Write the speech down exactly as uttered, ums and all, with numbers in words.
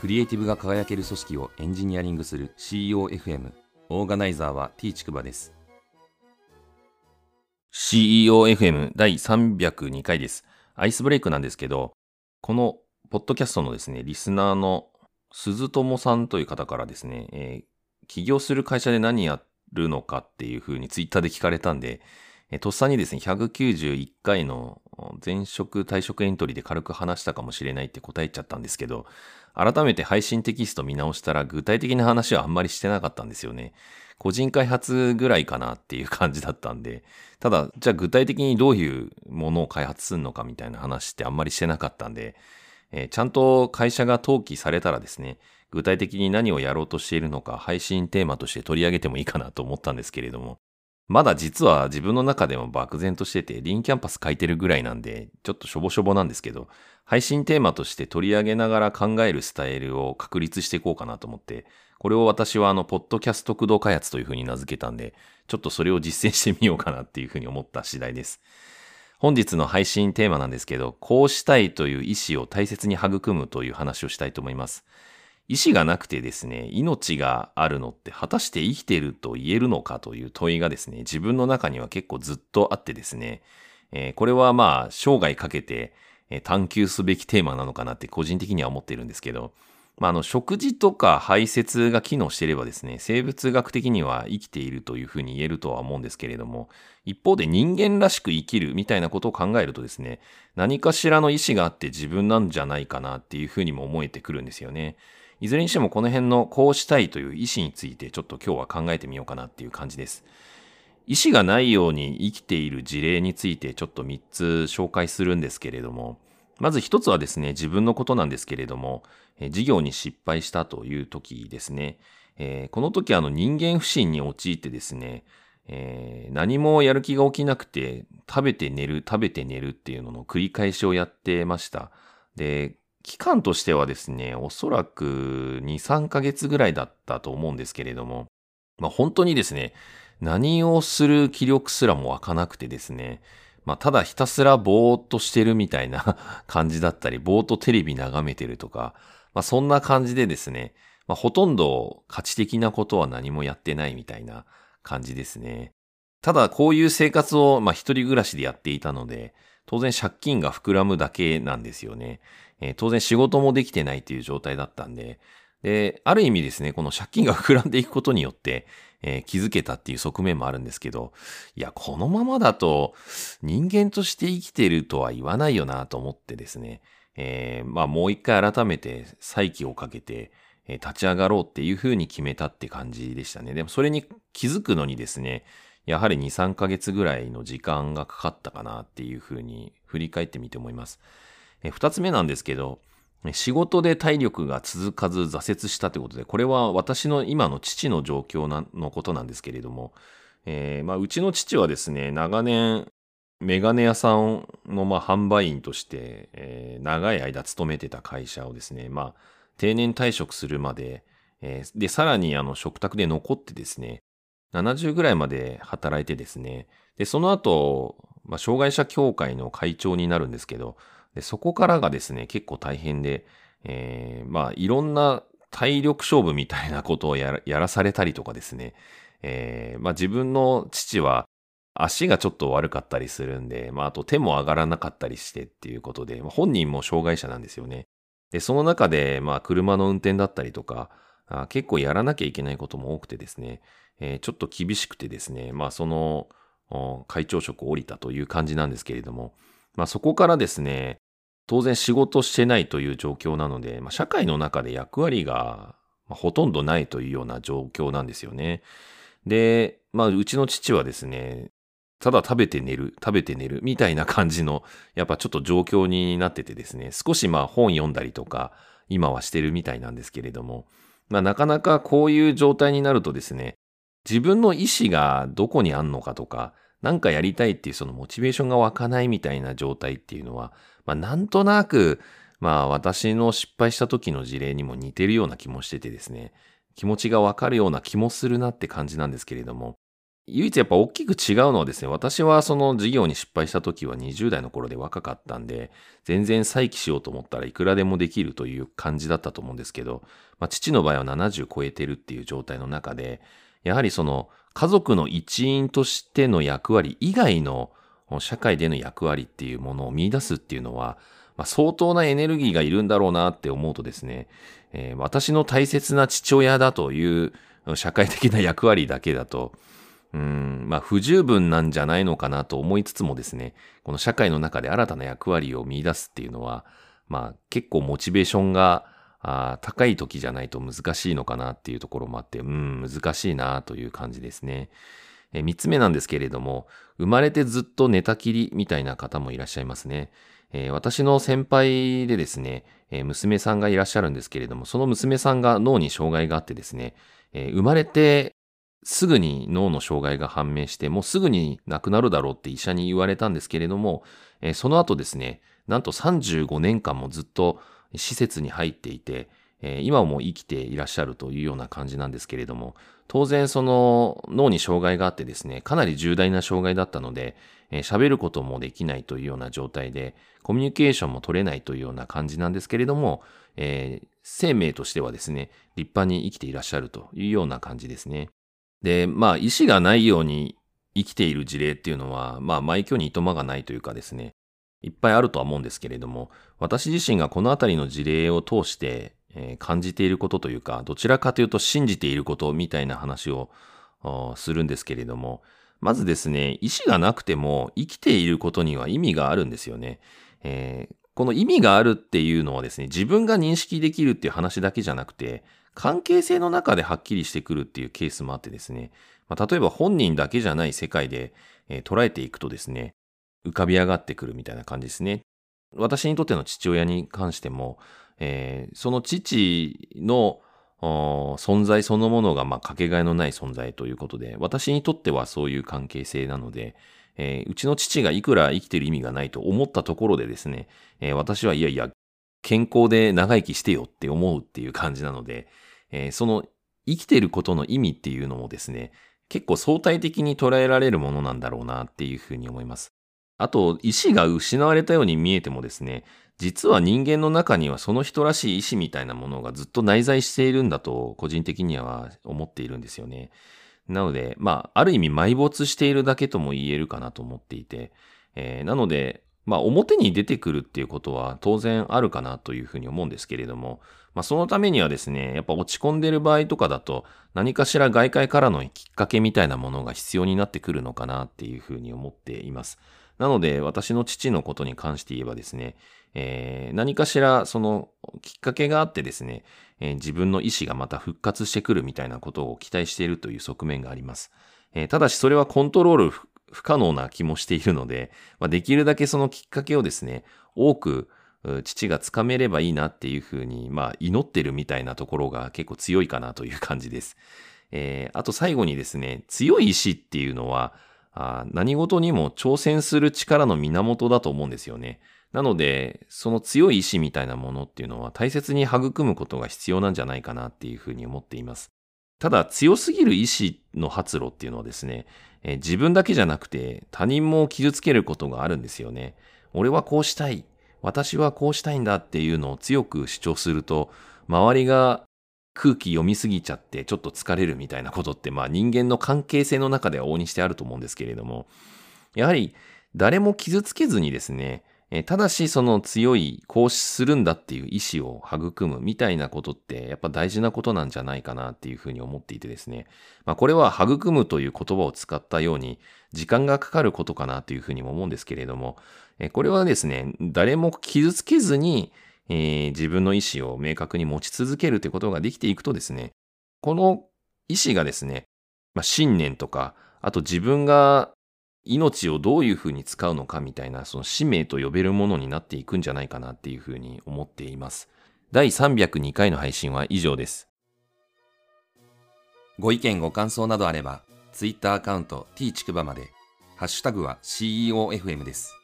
クリエイティブが輝ける組織をエンジニアリングする シーオーエフエム。オーガナイザーは T ちくばです。シーイーオーエフエム 第さんびゃくにかいです。アイスブレイクなんですけど、このポッドキャストのですね、リスナーの鈴友さんという方からですね、えー、起業する会社で何やるのかっていうふうにツイッターで聞かれたんで、えー、とっさにですね、ひゃくきゅうじゅういっかいの前職退職エントリーで軽く話したかもしれないって答えちゃったんですけど、改めて配信テキスト見直したら具体的な話はあんまりしてなかったんですよね。個人開発ぐらいかなっていう感じだったんで、ただ、じゃあ具体的にどういうものを開発するのかみたいな話ってあんまりしてなかったんで、えー、ちゃんと会社が登記されたらですね、具体的に何をやろうとしているのか配信テーマとして取り上げてもいいかなと思ったんですけれども、まだ実は自分の中でも漠然としてて、リーンキャンパス書いてるぐらいなんで、ちょっとしょぼしょぼなんですけど、配信テーマとして取り上げながら考えるスタイルを確立していこうかなと思って、これを私はあの、ポッドキャスト駆動開発というふうに名付けたんで、ちょっとそれを実践してみようかなっていうふうに思った次第です。本日の配信テーマなんですけど、こうしたいという意思を大切に育むという話をしたいと思います。意思がなくてですね、命があるのって果たして生きていると言えるのかという問いがですね、自分の中には結構ずっとあってですね、えー、これはまあ生涯かけて探求すべきテーマなのかなって個人的には思っているんですけど、まあ、あの食事とか排泄が機能していればですね、生物学的には生きているというふうに言えるとは思うんですけれども、一方で人間らしく生きるみたいなことを考えるとですね、何かしらの意思があって自分なんじゃないかなっていうふうにも思えてくるんですよね。いずれにしてもこの辺のこうしたいという意思についてちょっと今日は考えてみようかなっていう感じです。意思がないように生きている事例についてちょっとみっつ紹介するんですけれども、まずひとつはですね、自分のことなんですけれども、事業に失敗したという時ですね。えー、この時あの人間不信に陥ってですね、えー、何もやる気が起きなくて食べて寝る食べて寝るっていうのの繰り返しをやってました。で、期間としてはですね、おそらくに、さんかげつぐらいだったと思うんですけれども、まあ本当にですね、何をする気力すらも湧かなくてですね、まあただひたすらぼーっとしてるみたいな感じだったり、ぼーっとテレビ眺めてるとか、まあそんな感じでですね、まあほとんど価値的なことは何もやってないみたいな感じですね。ただこういう生活をまあ一人暮らしでやっていたので、当然借金が膨らむだけなんですよね。えー、当然仕事もできてないという状態だったんで、で、ある意味ですね、この借金が膨らんでいくことによって、えー、気づけたっていう側面もあるんですけど、いや、このままだと人間として生きてるとは言わないよなと思ってですね、えー、まあもう一回改めて再起をかけて、えー、立ち上がろうっていうふうに決めたって感じでしたね。でもそれに気づくのにですね、やはりに、さんかげつぐらいの時間がかかったかなっていうふうに振り返ってみて思います。え、二つ目なんですけど、仕事で体力が続かず挫折したということで、これは私の今の父の状況なのことなんですけれども、えー、まあうちの父はですね、長年メガネ屋さんのまあ販売員として、えー、長い間勤めてた会社をですね、まあ定年退職するまで、えー、でさらにあの嘱託で残ってですね、ななじゅうぐらいまで働いてですね、で、その後、まあ、障害者協会の会長になるんですけど、で、そこからがですね、結構大変で、えー、まあ、いろんな体力勝負みたいなことをやら、やらされたりとかですね、えー、まあ、自分の父は足がちょっと悪かったりするんで、まあ、あと手も上がらなかったりしてっていうことで、まあ、本人も障害者なんですよね。で、その中で、まあ、車の運転だったりとか、あ、結構やらなきゃいけないことも多くてですね、えー、ちょっと厳しくてですね、まあその会長職を降りたという感じなんですけれども、まあそこからですね、当然仕事してないという状況なので、まあ、社会の中で役割がほとんどないというような状況なんですよね。で、まあうちの父はですね、ただ食べて寝る、食べて寝るみたいな感じの、やっぱちょっと状況になっててですね、少しまあ本読んだりとか、今はしてるみたいなんですけれども、まあなかなかこういう状態になるとですね、自分の意思がどこにあんのかとか、なんかやりたいっていうそのモチベーションが湧かないみたいな状態っていうのは、まあなんとなく、まあ私の失敗した時の事例にも似てるような気もしててですね、気持ちがわかるような気もするなって感じなんですけれども、唯一やっぱ大きく違うのはですね、私はその事業に失敗した時はにじゅう代の頃で若かったんで、全然再起しようと思ったらいくらでもできるという感じだったと思うんですけど、まあ、父の場合はななじゅう超えてるっていう状態の中で、やはりその家族の一員としての役割以外の社会での役割っていうものを見出すっていうのは、まあ、相当なエネルギーがいるんだろうなって思うとですね、えー、私の大切な父親だという社会的な役割だけだと、うーんまあ不十分なんじゃないのかなと思いつつもですね、この社会の中で新たな役割を見出すっていうのは、まあ結構モチベーションがあ高い時じゃないと難しいのかなっていうところもあって、うん、難しいなという感じですね。え、三つ目なんですけれども、生まれてずっと寝たきりみたいな方もいらっしゃいますね。えー、私の先輩でですね、えー、娘さんがいらっしゃるんですけれども、その娘さんが脳に障害があってですね、えー、生まれてすぐに脳の障害が判明して、もうすぐに亡くなるだろうって医者に言われたんですけれども、えー、その後ですね、なんとさんじゅうごねんかんもずっと施設に入っていて、えー、今も生きていらっしゃるというような感じなんですけれども、当然その脳に障害があってですね、かなり重大な障害だったので、えー、喋ることもできないというような状態で、コミュニケーションも取れないというような感じなんですけれども、えー、生命としてはですね、立派に生きていらっしゃるというような感じですね。で、まあ、意思がないように生きている事例っていうのは、まあ、毎挙にいとまがないというかですね、いっぱいあるとは思うんですけれども、私自身がこのあたりの事例を通して、えー、感じていることというか、どちらかというと信じていることみたいな話をするんですけれども、まずですね、意思がなくても生きていることには意味があるんですよね。えー、この意味があるっていうのはですね、自分が認識できるっていう話だけじゃなくて、関係性の中ではっきりしてくるっていうケースもあってですね、まあ、例えば本人だけじゃない世界で、えー、捉えていくとですね、浮かび上がってくるみたいな感じですね。私にとっての父親に関しても、えー、その父の存在そのものが、まあ、かけがえのない存在ということで、私にとってはそういう関係性なので、えー、うちの父がいくら生きている意味がないと思ったところでですね、えー、私はいやいや、健康で長生きしてよって思うっていう感じなので、えー、その生きていることの意味っていうのもですね、結構相対的に捉えられるものなんだろうなっていうふうに思います。あと、意思が失われたように見えてもですね、実は人間の中にはその人らしい意思みたいなものがずっと内在しているんだと個人的には思っているんですよね。なので、まあ、ある意味埋没しているだけとも言えるかなと思っていて、えー、なので、まあ、表に出てくるっていうことは当然あるかなというふうに思うんですけれども、まあ、そのためにはですね、やっぱ落ち込んでる場合とかだと、何かしら外界からのきっかけみたいなものが必要になってくるのかなっていうふうに思っています。なので、私の父のことに関して言えばですね、えー、何かしらそのきっかけがあってですね、えー、自分の意思がまた復活してくるみたいなことを期待しているという側面があります。えー、ただしそれはコントロール不可能な気もしているので、まあ、できるだけそのきっかけをですね、多く父がつかめればいいなっていうふうに、まあ、祈ってるみたいなところが結構強いかなという感じです。えー、あと最後にですね、強い意志っていうのは、あ何事にも挑戦する力の源だと思うんですよね。なので、その強い意志みたいなものっていうのは大切に育むことが必要なんじゃないかなっていうふうに思っています。ただ、強すぎる意志の発露っていうのはですね、え自分だけじゃなくて他人も傷つけることがあるんですよね。俺はこうしたい。私はこうしたいんだっていうのを強く主張すると、周りが空気読みすぎちゃってちょっと疲れるみたいなことって、まあ人間の関係性の中では往々にしてあると思うんですけれども、やはり誰も傷つけずにですね、ただしその強いこうするんだっていう意志を育むみたいなことってやっぱ大事なことなんじゃないかなっていうふうに思っていてですね、まあこれは育むという言葉を使ったように時間がかかることかなというふうにも思うんですけれども、これはですね、誰も傷つけずにえー、自分の意思を明確に持ち続けるということができていくとですね、この意思がですね、まあ、信念とか、あと自分が命をどういうふうに使うのかみたいな、その使命と呼べるものになっていくんじゃないかなっていうふうに思っています。だいさんびゃくにかいの配信は以上です。ご意見ご感想などあれば、Twitter アカウント ティー ちくばまで、ハッシュタグは シーイーオーエフエム です。